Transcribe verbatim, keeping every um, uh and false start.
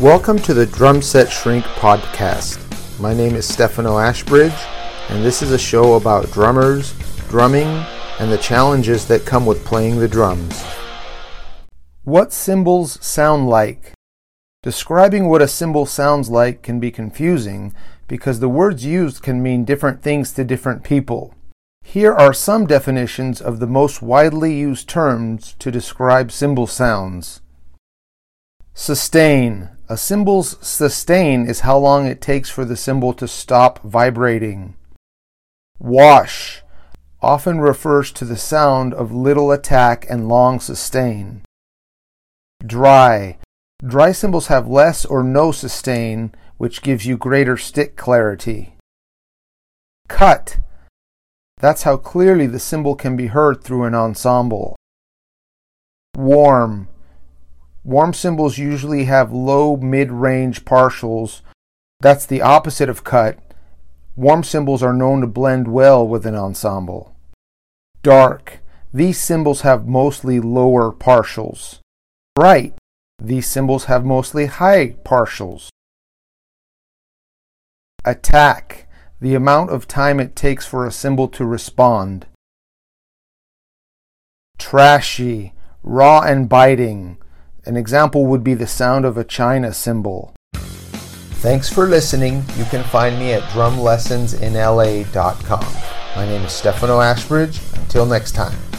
Welcome to the Drum Set Shrink podcast. My name is Stefano Ashbridge, and this is a show about drummers, drumming, and the challenges that come with playing the drums. What cymbals sound like. Describing what a cymbal sounds like can be confusing because the words used can mean different things to different people. Here are some definitions of the most widely used terms to describe cymbal sounds. Sustain. A cymbal's sustain is how long it takes for the cymbal to stop vibrating. Wash often refers to the sound of little attack and long sustain. Dry. Dry cymbals have less or no sustain, which gives you greater stick clarity. Cut. That's how clearly the cymbal can be heard through an ensemble. Warm. Warm cymbals usually have low mid-range partials. That's the opposite of cut. Warm cymbals are known to blend well with an ensemble. Dark. These cymbals have mostly lower partials. Bright. These cymbals have mostly high partials. Attack. The amount of time it takes for a cymbal to respond. Trashy. Raw and biting. An example would be the sound of a china cymbal. Thanks for listening. You can find me at drum lessons in L A dot com. My name is Stefano Ashbridge. Until next time.